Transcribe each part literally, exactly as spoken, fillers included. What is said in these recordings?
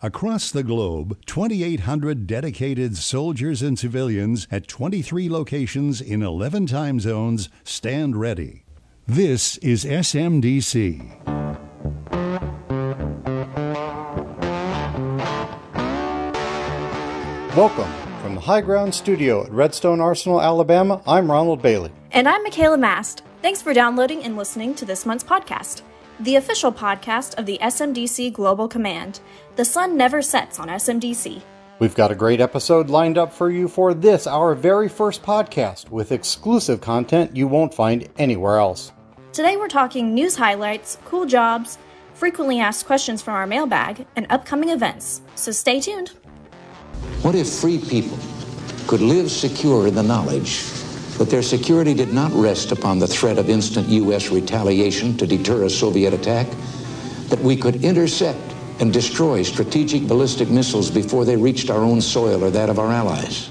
Across the globe, twenty-eight hundred dedicated soldiers and civilians at twenty-three locations in eleven time zones stand ready. This is S M D C. Welcome from the High Ground Studio at Redstone Arsenal, Alabama. I'm Ronald Bailey. And I'm Michaela Mast. Thanks for downloading and listening to this month's podcast, the official podcast of the S M D C Global Command. The sun never sets on S M D C. We've got a great episode lined up for you for this, our very first podcast, with exclusive content you won't find anywhere else. Today we're talking news highlights, cool jobs, frequently asked questions from our mailbag, and upcoming events. So stay tuned. What if free people could live secure in the knowledge that their security did not rest upon the threat of instant U S retaliation to deter a Soviet attack, that we could intercept and destroy strategic ballistic missiles before they reached our own soil or that of our allies?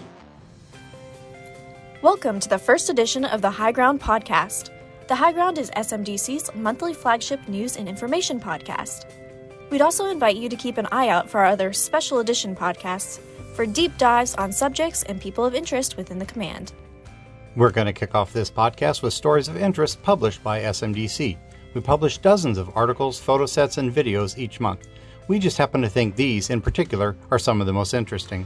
Welcome to the first edition of the High Ground podcast. The High Ground is S M D C's monthly flagship news and information podcast. We'd also invite you to keep an eye out for our other special edition podcasts for deep dives on subjects and people of interest within the command. We're going to kick off this podcast with stories of interest published by S M D C. We publish dozens of articles, photo sets, and videos each month. We just happen to think these, in particular, are some of the most interesting.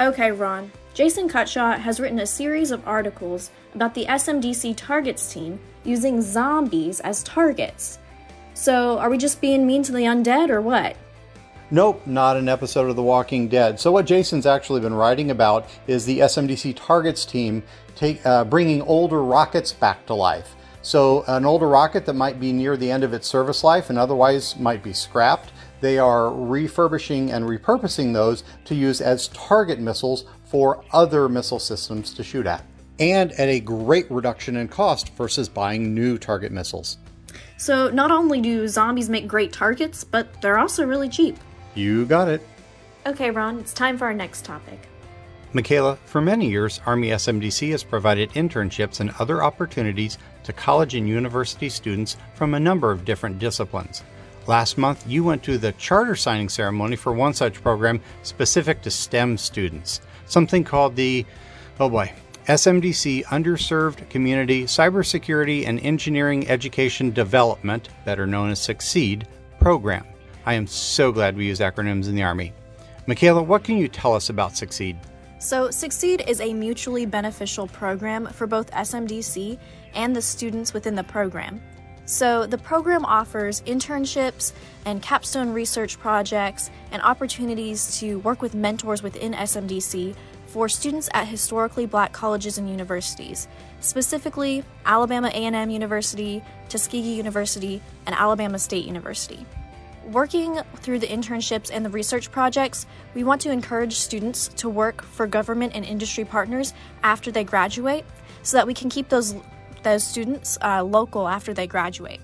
Okay, Ron. Jason Cutshaw has written a series of articles about the S M D C targets team using zombies as targets. So, are we just being mean to the undead or what? Nope, not an episode of The Walking Dead. So what Jason's actually been writing about is the S M D C targets team take, uh, bringing older rockets back to life. So an older rocket that might be near the end of its service life and otherwise might be scrapped, they are refurbishing and repurposing those to use as target missiles for other missile systems to shoot at, and at a great reduction in cost versus buying new target missiles. So not only do zombies make great targets, but they're also really cheap. You got it. Okay, Ron, it's time for our next topic. Michaela, for many years, Army S M D C has provided internships and other opportunities to college and university students from a number of different disciplines. Last month, you went to the charter signing ceremony for one such program specific to STEM students, something called the, oh boy, S M D C Underserved Community Cybersecurity and Engineering Education Development, better known as SUCCEED, program. I am so glad we use acronyms in the Army. Michaela, what can you tell us about SUCCEED? So SUCCEED is a mutually beneficial program for both S M D C and the students within the program. So the program offers internships and capstone research projects and opportunities to work with mentors within S M D C for students at historically black colleges and universities, specifically Alabama A and M University, Tuskegee University, and Alabama State University. Working through the internships and the research projects, we want to encourage students to work for government and industry partners after they graduate so that we can keep those, those students uh, local after they graduate.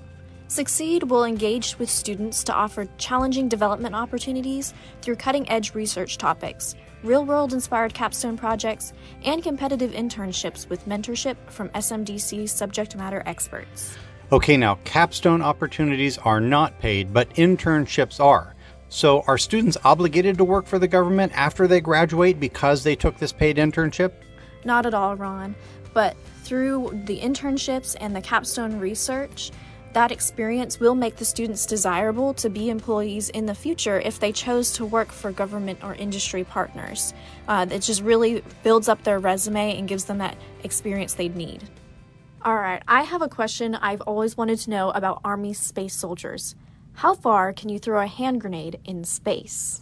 SUCCEED will engage with students to offer challenging development opportunities through cutting-edge research topics, real-world inspired capstone projects, and competitive internships with mentorship from S M D C subject matter experts. Okay, now, capstone opportunities are not paid, but internships are. So are students obligated to work for the government after they graduate because they took this paid internship? Not at all, Ron. But through the internships and the capstone research, that experience will make the students desirable to be employees in the future if they chose to work for government or industry partners. Uh, it just really builds up their resume and gives them that experience they'd need. All right, I have a question I've always wanted to know about Army space soldiers. How far can you throw a hand grenade in space?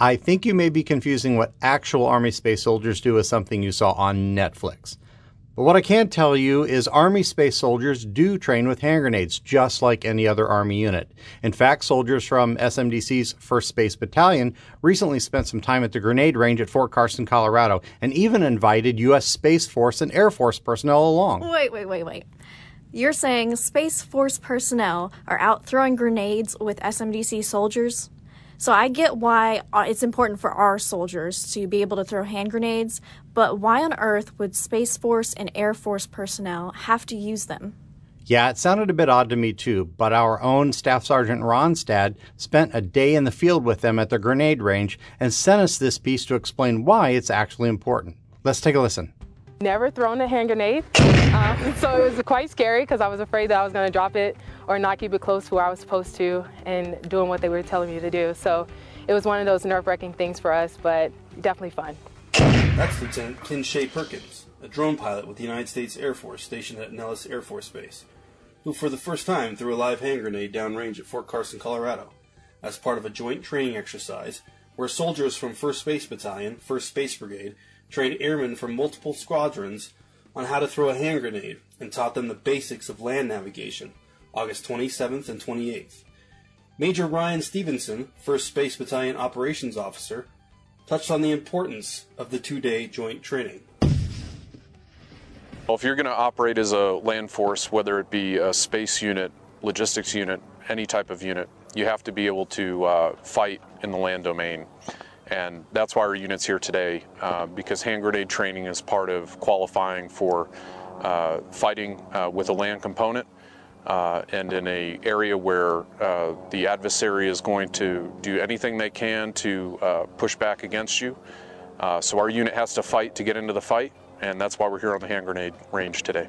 I think you may be confusing what actual Army space soldiers do with something you saw on Netflix. But what I can tell you is Army space soldiers do train with hand grenades, just like any other Army unit. In fact, soldiers from S M D C's first Space Battalion recently spent some time at the grenade range at Fort Carson, Colorado, and even invited U S Space Force and Air Force personnel along. Wait, wait, wait, wait. You're saying Space Force personnel are out throwing grenades with S M D C soldiers? So I get why it's important for our soldiers to be able to throw hand grenades, but why on earth would Space Force and Air Force personnel have to use them? Yeah, it sounded a bit odd to me too, but our own Staff Sergeant Ronstad spent a day in the field with them at their grenade range and sent us this piece to explain why it's actually important. Let's take a listen. Never thrown a hand grenade, um, so it was quite scary because I was afraid that I was going to drop it or not keep it close to where I was supposed to and doing what they were telling me to do. So it was one of those nerve-wracking things for us, but definitely fun. That's Lieutenant Ken Shay Perkins, a drone pilot with the United States Air Force stationed at Nellis Air Force Base, who for the first time threw a live hand grenade downrange at Fort Carson, Colorado, as part of a joint training exercise where soldiers from first Space Battalion, first Space Brigade, trained airmen from multiple squadrons on how to throw a hand grenade and taught them the basics of land navigation, August twenty-seventh and twenty-eighth. Major Ryan Stevenson, first Space Battalion Operations Officer, touched on the importance of the two-day joint training. Well, if you're going to operate as a land force, whether it be a space unit, logistics unit, any type of unit, you have to be able to uh, fight in the land domain. And that's why our unit's here today, uh, because hand grenade training is part of qualifying for uh, fighting uh, with a land component uh, and in an area where uh, the adversary is going to do anything they can to uh, push back against you. Uh, so our unit has to fight to get into the fight, and that's why we're here on the hand grenade range today.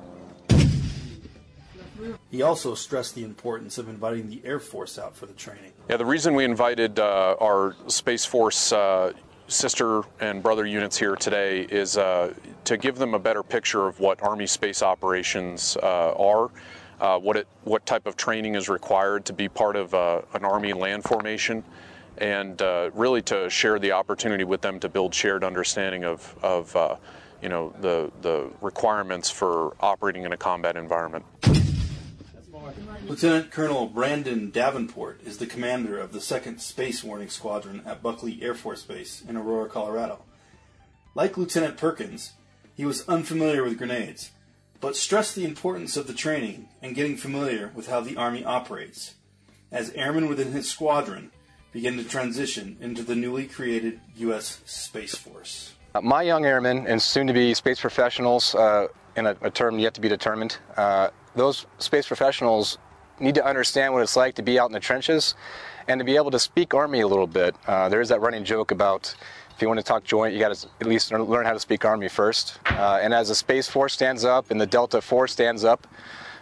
He also stressed the importance of inviting the Air Force out for the training. Yeah, the reason we invited uh, our Space Force uh, sister and brother units here today is uh, to give them a better picture of what Army space operations uh, are, uh, what, it, what type of training is required to be part of uh, an Army land formation, and uh, really to share the opportunity with them to build shared understanding of, of uh, you know, the, the requirements for operating in a combat environment. Lieutenant Colonel Brandon Davenport is the commander of the second Space Warning Squadron at Buckley Air Force Base in Aurora, Colorado. Like Lieutenant Perkins, he was unfamiliar with grenades, but stressed the importance of the training and getting familiar with how the Army operates, as airmen within his squadron begin to transition into the newly created U S Space Force. My young airmen, and soon-to-be space professionals, uh, in a, a term yet to be determined, uh, those space professionals need to understand what it's like to be out in the trenches and to be able to speak Army a little bit. Uh, there is that running joke about if you want to talk joint, you got to at least learn how to speak Army first. Uh, and as the Space Force stands up and the Delta Force stands up,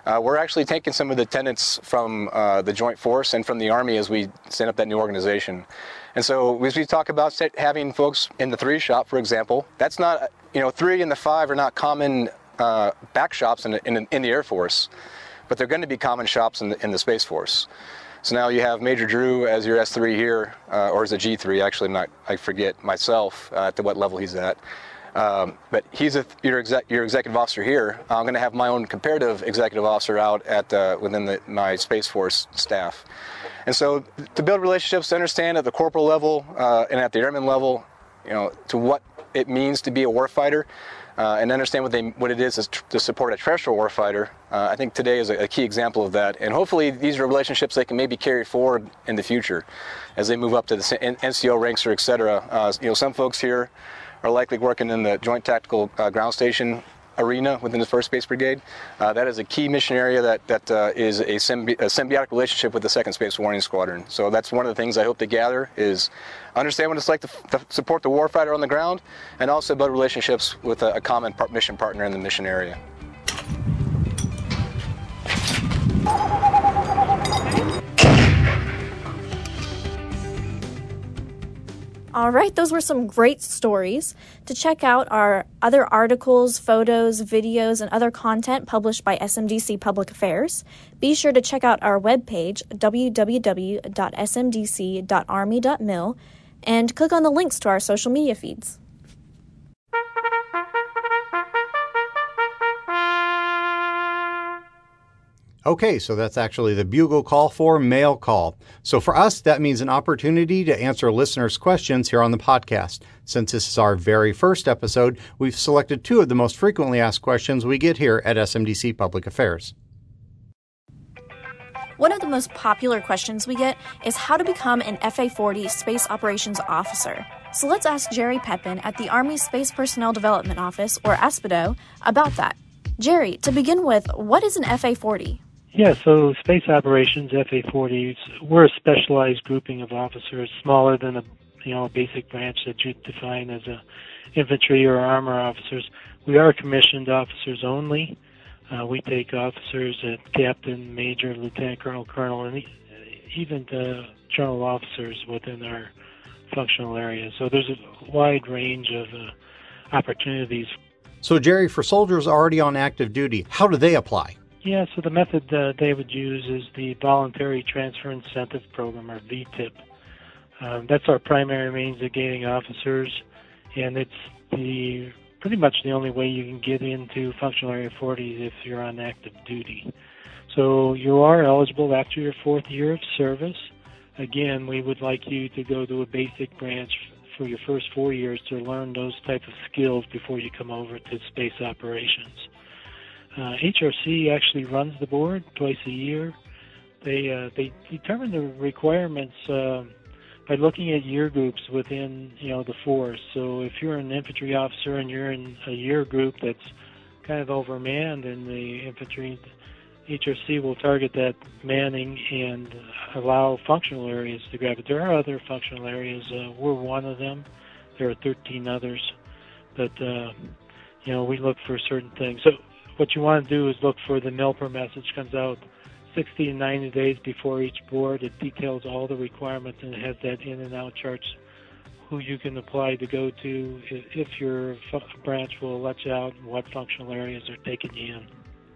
uh, we're actually taking some of the tenets from uh, the Joint Force and from the Army as we stand up that new organization. And so as we talk about having folks in the three shop, for example, that's not, you know, three and the five are not common Uh, back shops in, in, in the Air Force, but they're going to be common shops in the, in the Space Force. So now you have Major Drew as your S three here, uh, or as a G three, actually, I'm not, I forget myself uh, to what level he's at. Um, but he's a, your, exec, your executive officer here. I'm going to have my own comparative executive officer out at uh, within the, my Space Force staff. And so to build relationships, to understand at the corporal level uh, and at the airman level, you know, to what it means to be a warfighter, Uh, and understand what, they, what it is to, to support a terrestrial warfighter. Uh, I think today is a, a key example of that. And hopefully these are relationships they can maybe carry forward in the future as they move up to the N C O ranks or et cetera. Uh, you know, some folks here are likely working in the Joint Tactical uh, Ground Station arena within the first Space Brigade. Uh, that is a key mission area that, that uh, is a, symbi a symbiotic relationship with the second Space Warning Squadron. So that's one of the things I hope to gather is understand what it's like to, f to support the warfighter on the ground and also build relationships with a, a common par mission partner in the mission area. All right, those were some great stories. To check out our other articles, photos, videos, and other content published by S M D C Public Affairs, be sure to check out our webpage, w w w dot s m d c dot army dot mil, and click on the links to our social media feeds. Okay, so that's actually the bugle call for mail call. So for us, that means an opportunity to answer listeners' questions here on the podcast. Since this is our very first episode, we've selected two of the most frequently asked questions we get here at S M D C Public Affairs. One of the most popular questions we get is how to become an F A forty Space Operations Officer. So let's ask Jerry Pepin at the Army Space Personnel Development Office, or ASPDO, about that. Jerry, to begin with, what is an F A forty? Yeah, so space operations, F A forties, we're a specialized grouping of officers, smaller than a you know a basic branch that you'd define as a infantry or armor officers. We are commissioned officers only. Uh, we take officers at captain, major, lieutenant colonel, colonel, and even the general officers within our functional area. So there's a wide range of uh, opportunities. So, Jerry, for soldiers already on active duty, how do they apply? Yeah, so the method uh, they would use is the Voluntary Transfer Incentive Program, or V TIP. Um, that's our primary means of gaining officers, and it's the pretty much the only way you can get into Functional Area forty if you're on active duty. So you are eligible after your fourth year of service. Again, we would like you to go to a basic branch for your first four years to learn those type of skills before you come over to space operations. Uh, H R C actually runs the board twice a year. They uh, they determine the requirements uh, by looking at year groups within you know the force. So if you're an infantry officer and you're in a year group that's kind of overmanned in the infantry, H R C will target that manning and allow functional areas to grab it. There are other functional areas. Uh, we're one of them. There are thirteen others. But, uh, you know, we look for certain things. So what you want to do is look for the N L P R message. Comes out sixty to ninety days before each board. It details all the requirements, and it has that in and out charts, who you can apply to go to, if your branch will let you out, and what functional areas are taking you in.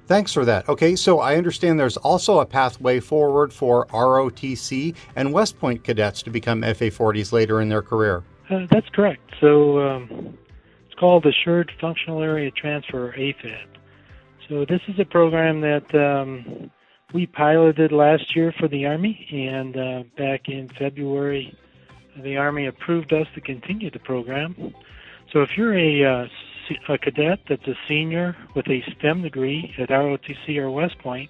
Thanks for that. Okay, so I understand there's also a pathway forward for R O T C and West Point cadets to become F A forties later in their career. Uh, that's correct. So um, it's called Assured Functional Area Transfer, or A FAT. So this is a program that um, we piloted last year for the Army, and uh, back in February, the Army approved us to continue the program. So if you're a uh, a cadet that's a senior with a STEM degree at R O T C or West Point,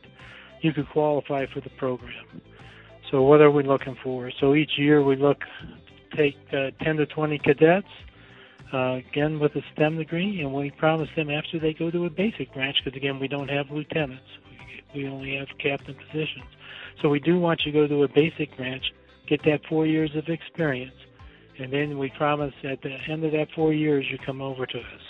you could qualify for the program. So what are we looking for? So each year we look, take uh, ten to twenty cadets, uh, again with a STEM degree, and we promise them after they go to a basic branch, because again we don't have lieutenants, we only have captain positions. So we do want you to go to a basic branch, get that four years of experience, and then we promise at the end of that four years you come over to us.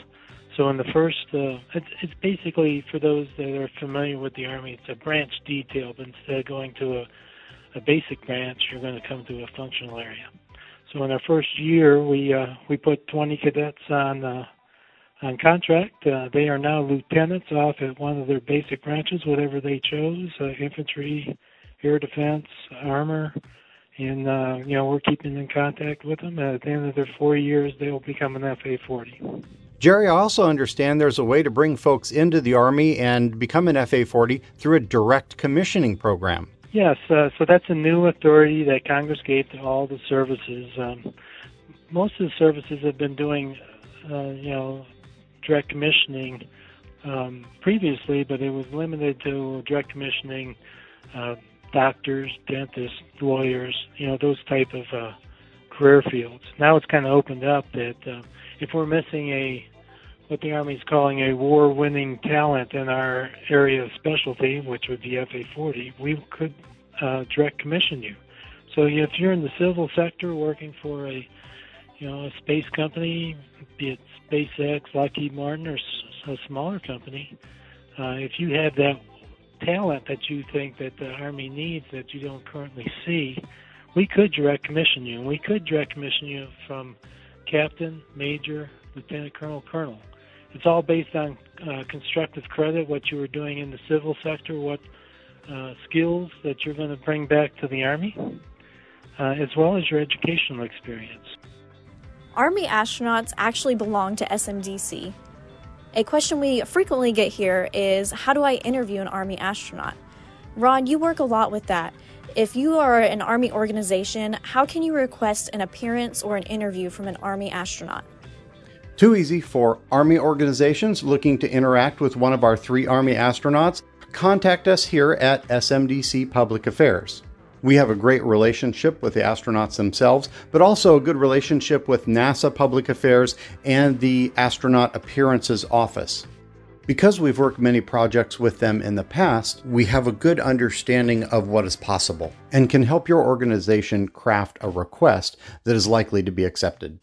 So in the first, uh, it's, it's basically, for those that are familiar with the Army, it's a branch detail, but instead of going to a, a basic branch, you're going to come to a functional area. So in our first year, we uh, we put twenty cadets on uh, on contract. Uh, they are now lieutenants off at one of their basic branches, whatever they chose, uh, infantry, air defense, armor, and uh, you know we're keeping in contact with them. At the end of their four years, they will become an F A forty. Jerry, I also understand there's a way to bring folks into the Army and become an F A forty through a direct commissioning program. Yes, uh, so that's a new authority that Congress gave to all the services. Um, most of the services have been doing, uh, you know, direct commissioning um, previously, but it was limited to direct commissioning uh, doctors, dentists, lawyers, you know, those type of uh, career fields. Now it's kind of opened up that uh, if we're missing a what the Army is calling a war-winning talent in our area of specialty, which would be F A forty, we could uh, direct commission you. So if you're in the civil sector working for a, you know, a space company, be it SpaceX, Lockheed Martin, or a smaller company, uh, if you have that talent that you think that the Army needs that you don't currently see, we could direct commission you. And we could direct commission you from captain, major, lieutenant colonel, colonel. It's all based on uh, constructive credit, what you were doing in the civil sector, what uh, skills that you're going to bring back to the Army, uh, as well as your educational experience. Army astronauts actually belong to S M D C. A question we frequently get here is, how do I interview an Army astronaut? Ron, you work a lot with that. If you are an Army organization, how can you request an appearance or an interview from an Army astronaut? Too easy for Army organizations looking to interact with one of our three Army astronauts. Contact us here at S M D C Public Affairs. We have a great relationship with the astronauts themselves, but also a good relationship with NASA Public Affairs and the Astronaut Appearances Office. Because we've worked many projects with them in the past, we have a good understanding of what is possible and can help your organization craft a request that is likely to be accepted.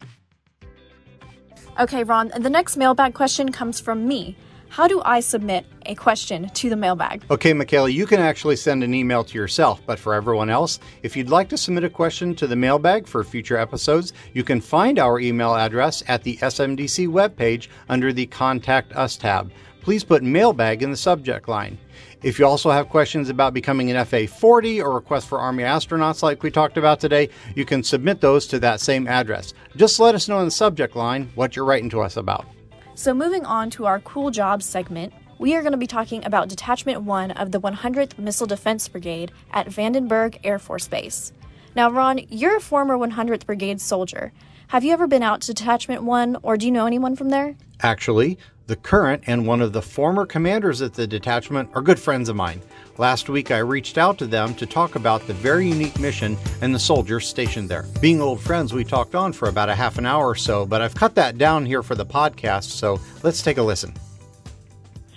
Okay, Ron, the next mailbag question comes from me. How do I submit a question to the mailbag? Okay, Michaela, you can actually send an email to yourself, but for everyone else, if you'd like to submit a question to the mailbag for future episodes, you can find our email address at the S M D C webpage under the Contact Us tab. Please put mailbag in the subject line. If you also have questions about becoming an F A forty or request for Army astronauts like we talked about today, you can submit those to that same address. Just let us know in the subject line what you're writing to us about. So moving on to our Cool Jobs segment, we are going to be talking about Detachment one of the one hundredth Missile Defense Brigade at Vandenberg Air Force Base. Now, Ron, you're a former one hundredth Brigade soldier. Have you ever been out to Detachment one, or do you know anyone from there? Actually, the current and one of the former commanders at the detachment are good friends of mine. Last week, I reached out to them to talk about the very unique mission and the soldiers stationed there. Being old friends, we talked on for about a half an hour or so, but I've cut that down here for the podcast, so let's take a listen.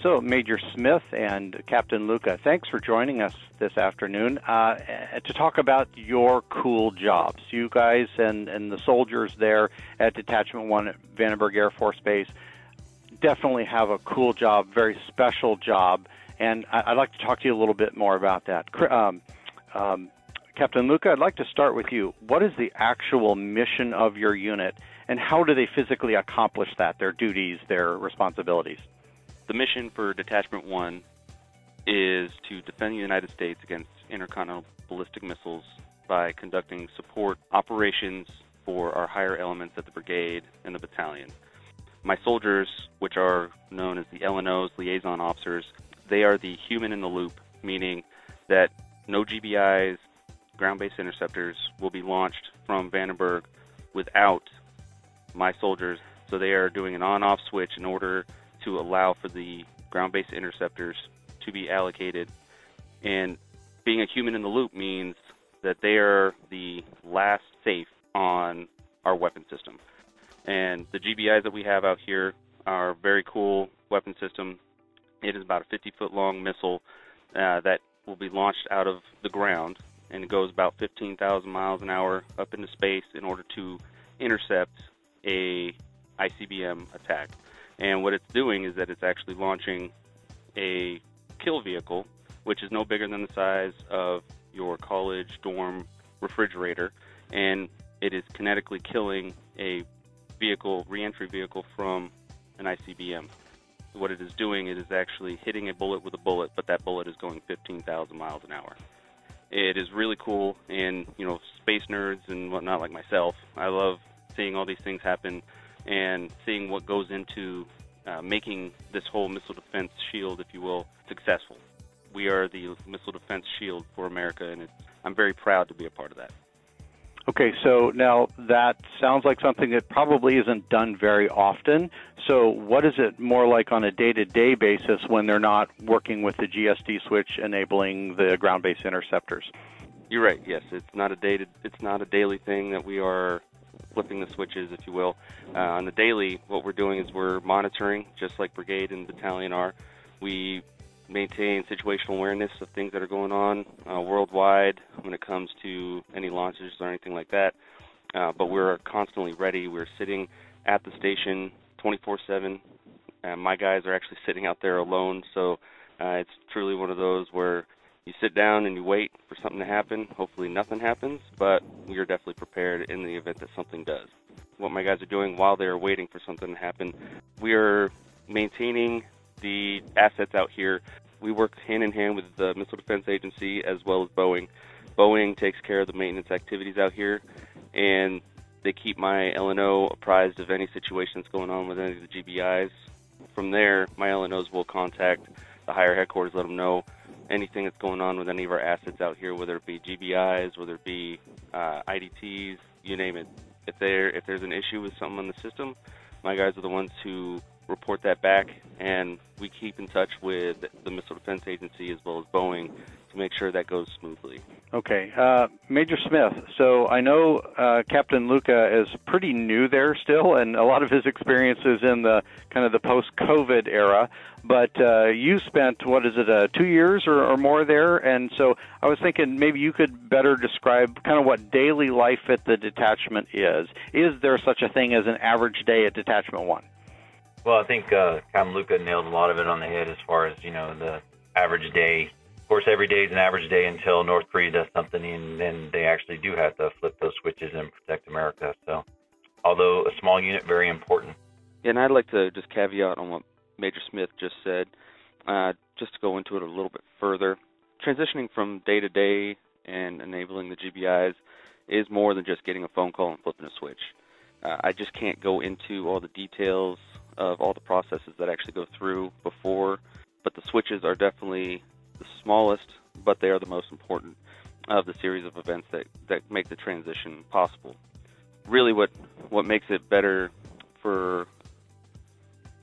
So, Major Smith and Captain Luca, thanks for joining us this afternoon uh, to talk about your cool jobs. You guys and, and the soldiers there at Detachment one at Vandenberg Air Force Base definitely have a cool job, very special job. And I'd like to talk to you a little bit more about that. Um, um, Captain Luca, I'd like to start with you. What is the actual mission of your unit, and how do they physically accomplish that, their duties, their responsibilities? The mission for Detachment one is to defend the United States against intercontinental ballistic missiles by conducting support operations for our higher elements at the brigade and the battalion. My soldiers, which are known as the L N Os, liaison officers, they are the human in the loop, meaning that no G B Is, ground-based interceptors, will be launched from Vandenberg without my soldiers. So they are doing an on-off switch in order to allow for the ground-based interceptors to be allocated. And being a human in the loop means that they are the last safe on our weapon system. And the G B Is that we have out here are a very cool weapon system. It is about a fifty-foot long missile uh, that will be launched out of the ground, and it goes about fifteen thousand miles an hour up into space in order to intercept a I C B M attack. And what it's doing is that it's actually launching a kill vehicle, which is no bigger than the size of your college dorm refrigerator, and it is kinetically killing a vehicle, re-entry vehicle from an I C B M. What it is doing, it is actually hitting a bullet with a bullet, but that bullet is going fifteen thousand miles an hour. It is really cool, and, you know, space nerds and whatnot like myself, I love seeing all these things happen and seeing what goes into uh, making this whole missile defense shield, if you will, successful. We are the missile defense shield for America, and it's, I'm very proud to be a part of that. Okay, so now that sounds like something that probably isn't done very often. So what is it more like on a day-to-day basis when they're not working with the G S D switch enabling the ground-based interceptors? You're right, yes. It's not a day to, it's not a daily thing that we are flipping the switches, if you will. Uh, on the daily, what we're doing is we're monitoring, just like Brigade and Battalion are. We maintain situational awareness of things that are going on uh, worldwide when it comes to any launches or anything like that. Uh, but we're constantly ready. We're sitting at the station twenty-four seven. And my guys are actually sitting out there alone. So uh, it's truly one of those where you sit down and you wait for something to happen. Hopefully nothing happens, but we're definitely prepared in the event that something does. What my guys are doing while they're waiting for something to happen, we are maintaining the assets out here. We work hand-in-hand with the Missile Defense Agency as well as Boeing. Boeing takes care of the maintenance activities out here, and they keep my L N O apprised of any situations going on with any of the G B Is. From there, my L N Os will contact the higher headquarters, let them know anything that's going on with any of our assets out here, whether it be G B Is, whether it be uh, I D Ts, you name it. If, there, if there's an issue with something on the system, my guys are the ones who report that back, and we keep in touch with the Missile Defense Agency as well as Boeing to make sure that goes smoothly. Okay. Uh, Major Smith, so I know uh, Captain Luca is pretty new there still, and a lot of his experience is in the kind of the post-COVID era, but uh, you spent, what is it, uh, two years or, or more there, and so I was thinking maybe you could better describe kind of what daily life at the detachment is. Is there such a thing as an average day at Detachment one? Well, I think uh, Captain Luca nailed a lot of it on the head as far as, you know, the average day. Of course, every day is an average day until North Korea does something, and then they actually do have to flip those switches and protect America. So, although a small unit, very important. And I'd like to just caveat on what Major Smith just said, uh, just to go into it a little bit further. Transitioning from day to day and enabling the G B Is is more than just getting a phone call and flipping a switch. Uh, I just can't go into all the details of all the processes that actually go through before, but the switches are definitely the smallest, but they are the most important of the series of events that, that make the transition possible. Really what, what makes it better for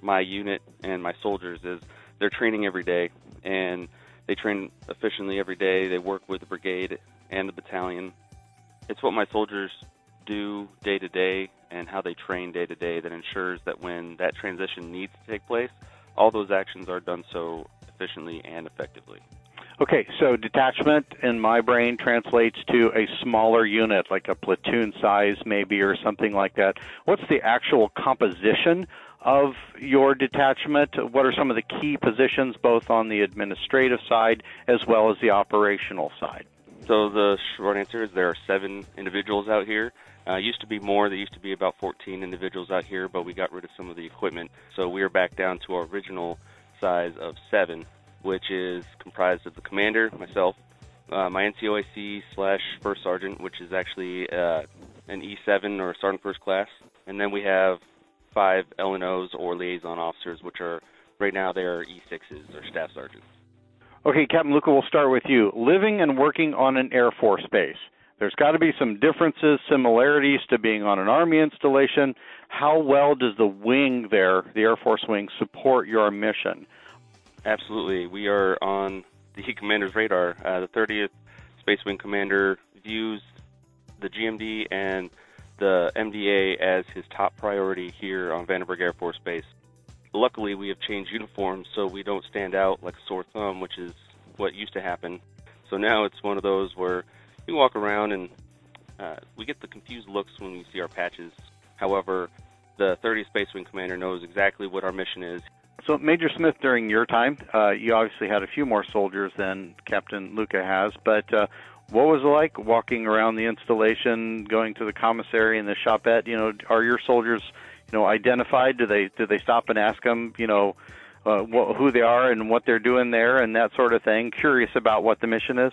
my unit and my soldiers is they're training every day, and they train efficiently every day. They work with the brigade and the battalion. It's what my soldiers do day to day and how they train day to day that ensures that when that transition needs to take place, all those actions are done so efficiently and effectively. Okay, so detachment in my brain translates to a smaller unit, like a platoon size maybe or something like that. What's the actual composition of your detachment? What are some of the key positions both on the administrative side as well as the operational side? So the short answer is there are seven individuals out here. Uh, used to be more. There used to be about fourteen individuals out here, but we got rid of some of the equipment. So we are back down to our original size of seven, which is comprised of the commander, myself, uh, my N C O I C slash first sergeant, which is actually uh, an E seven or sergeant first class. And then we have five L N Os or liaison officers, which are right now they are E sixes or staff sergeants. Okay, Captain Luca, we'll start with you. Living and working on an Air Force base. There's got to be some differences, similarities to being on an Army installation. How well does the wing there, the Air Force wing, support your mission? Absolutely. We are on the commander's radar. Uh, the thirtieth Space Wing commander views the G M D and the M D A as his top priority here on Vandenberg Air Force Base. Luckily, we have changed uniforms so we don't stand out like a sore thumb, which is what used to happen. So now it's one of those where we walk around and uh, we get the confused looks when we see our patches. However, the thirtieth Space Wing commander knows exactly what our mission is. So, Major Smith, during your time, uh, you obviously had a few more soldiers than Captain Luca has, but uh, what was it like walking around the installation, going to the commissary and the shopette? You know, are your soldiers... You know, identified? Do they do they stop and ask them, you know, uh, wh who they are and what they're doing there and that sort of thing? Curious about what the mission is.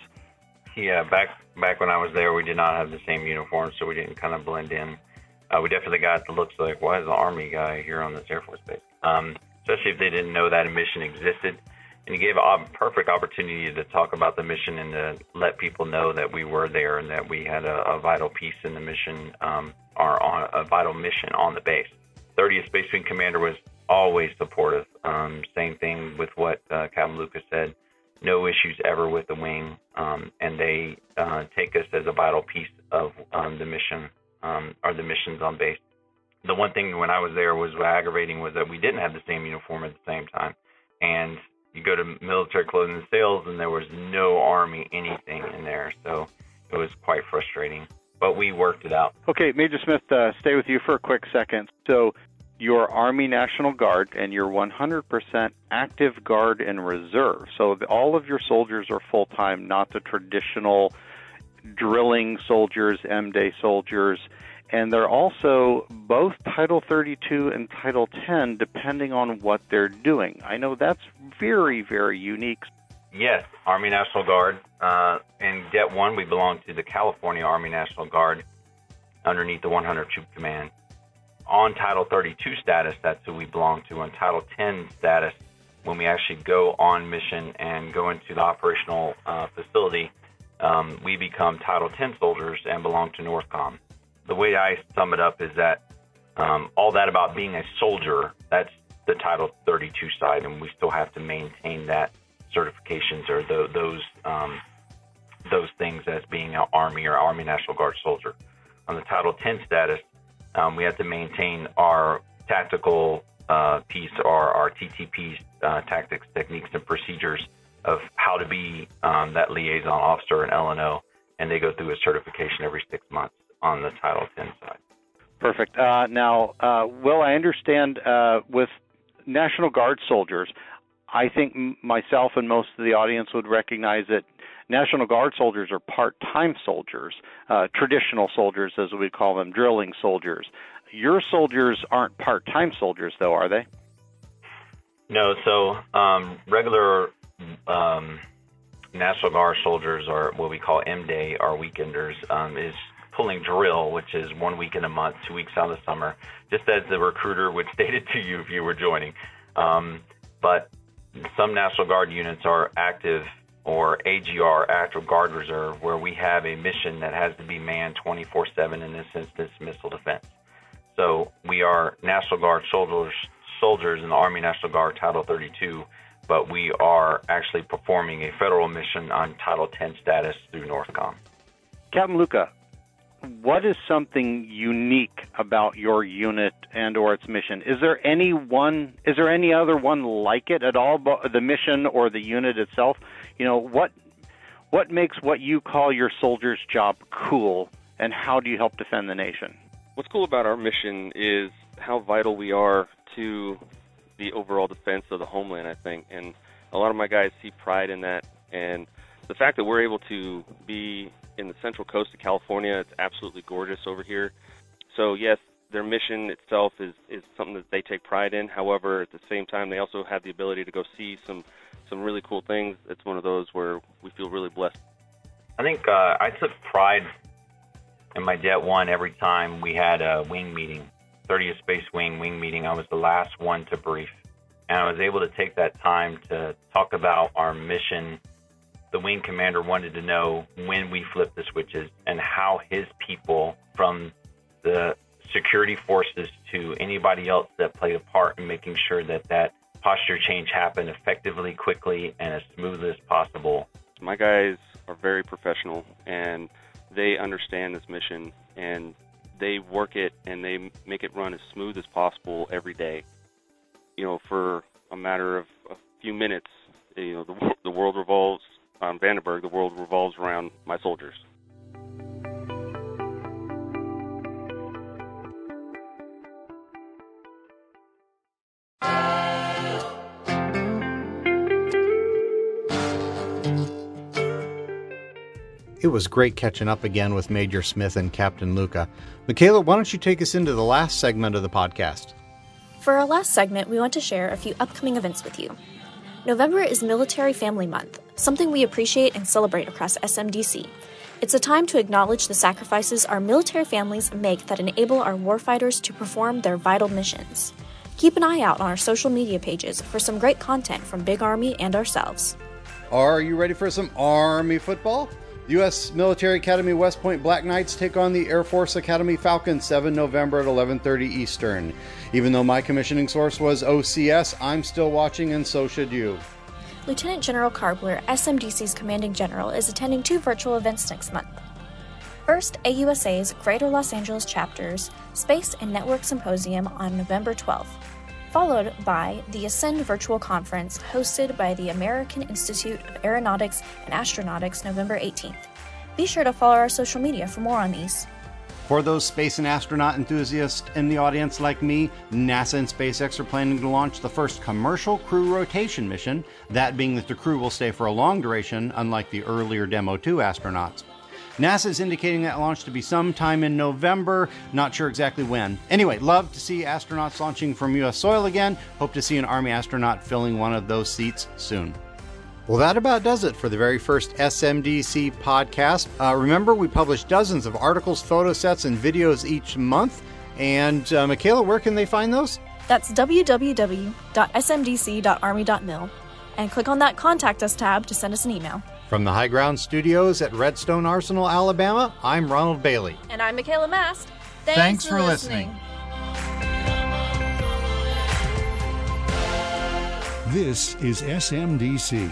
Yeah, back back when I was there, we did not have the same uniform, so we didn't kind of blend in. Uh, we definitely got the looks like, why is the Army guy here on this Air Force base? Um, especially if they didn't know that a mission existed, and it gave a perfect opportunity to talk about the mission and to let people know that we were there and that we had a, a vital piece in the mission, um, or on a vital mission on the base. thirtieth Space Wing commander was always supportive. Um, same thing with what uh, Captain Luca said. No issues ever with the wing, um, and they uh, take us as a vital piece of um, the mission um, or the missions on base. The one thing when I was there was aggravating was that we didn't have the same uniform at the same time. And you go to military clothing sales, and there was no Army anything in there, so it was quite frustrating. But we worked it out. Okay, Major Smith, uh, stay with you for a quick second. So your Army National Guard and your one hundred percent active guard and reserve. So the, all of your soldiers are full-time, not the traditional drilling soldiers, M-Day soldiers. And they're also both Title thirty-two and Title ten, depending on what they're doing. I know that's very, very unique. Yes, Army National Guard. Uh, in DET one, we belong to the California Army National Guard underneath the one hundred Troop Command. On Title thirty-two status, that's who we belong to. On Title ten status, when we actually go on mission and go into the operational uh, facility, um, we become Title ten soldiers and belong to NORTHCOM. The way I sum it up is that um, all that about being a soldier, that's the Title thirty-two side, and we still have to maintain that certifications or the, those um, those things as being an Army or Army National Guard soldier. On the Title ten status, um, we have to maintain our tactical uh, piece, or our T T Ps, uh, tactics, techniques, and procedures of how to be um, that liaison officer in L and O, and they go through a certification every six months on the Title ten side. Perfect. Uh, now, uh, Will, I understand uh, with National Guard soldiers, I think myself and most of the audience would recognize that National Guard soldiers are part-time soldiers, uh, traditional soldiers, as we call them, drilling soldiers. Your soldiers aren't part-time soldiers, though, are they? No. So um, regular um, National Guard soldiers are what we call M-Day, our weekenders, um, is pulling drill, which is one weekend a month, two weeks out of the summer, just as the recruiter would state it to you if you were joining. Um, but some National Guard units are active, or A G R, Active Guard Reserve, where we have a mission that has to be manned twenty-four seven, in this instance, missile defense. So we are National Guard soldiers, soldiers in the Army National Guard Title thirty-two, but we are actually performing a federal mission on Title ten status through NORTHCOM. Captain Luca, what is something unique about your unit and or its mission? Is there any one, is there any other one like it at all, the mission or the unit itself? You know, what what makes what you call your soldier's job cool, and how do you help defend the nation? What's cool about our mission is how vital we are to the overall defense of the homeland, I think. And a lot of my guys see pride in that, and the fact that we're able to be in the central coast of California, it's absolutely gorgeous over here. So yes, their mission itself is, is something that they take pride in. However, at the same time, they also have the ability to go see some, some really cool things. It's one of those where we feel really blessed. I think uh, I took pride in my Det one every time we had a wing meeting, thirtieth Space Wing wing meeting. I was the last one to brief, and I was able to take that time to talk about our mission. The wing commander wanted to know when we flipped the switches and how his people, from the security forces to anybody else that played a part in making sure that that posture change happened effectively, quickly, and as smoothly as possible. My guys are very professional, and they understand this mission, and they work it, and they make it run as smooth as possible every day. You know, for a matter of a few minutes, you know, the, the world revolves. On Vandenberg, the world revolves around my soldiers. It was great catching up again with Major Smith and Captain Luca. Michaela, why don't you take us into the last segment of the podcast? For our last segment, we want to share a few upcoming events with you. November is Military Family Month, something we appreciate and celebrate across S M D C. It's a time to acknowledge the sacrifices our military families make that enable our warfighters to perform their vital missions. Keep an eye out on our social media pages for some great content from Big Army and ourselves. Are you ready for some Army football? The U S Military Academy West Point Black Knights take on the Air Force Academy Falcons the seventh of November at eleven thirty Eastern. Even though my commissioning source was O C S, I'm still watching, and so should you. Lieutenant General Carbler, S M D C's commanding general, is attending two virtual events next month. First, A U S A's Greater Los Angeles Chapter's Space and Network Symposium on November twelfth, followed by the Ascend Virtual Conference hosted by the American Institute of Aeronautics and Astronautics November eighteenth. Be sure to follow our social media for more on these. For those space and astronaut enthusiasts in the audience like me, NASA and SpaceX are planning to launch the first commercial crew rotation mission, that being that the crew will stay for a long duration, unlike the earlier Demo two astronauts. NASA is indicating that launch to be sometime in November, not sure exactly when. Anyway, love to see astronauts launching from U S soil again. Hope to see an Army astronaut filling one of those seats soon. Well, that about does it for the very first S M D C podcast. Uh, remember, we publish dozens of articles, photo sets, and videos each month. And uh, Michaela, where can they find those? That's w w w dot s m d c dot army dot mil. And click on that Contact Us tab to send us an email. From the High Ground Studios at Redstone Arsenal, Alabama, I'm Ronald Bailey. And I'm Michaela Mast. Thanks, Thanks for, for listening. listening. This is S M D C.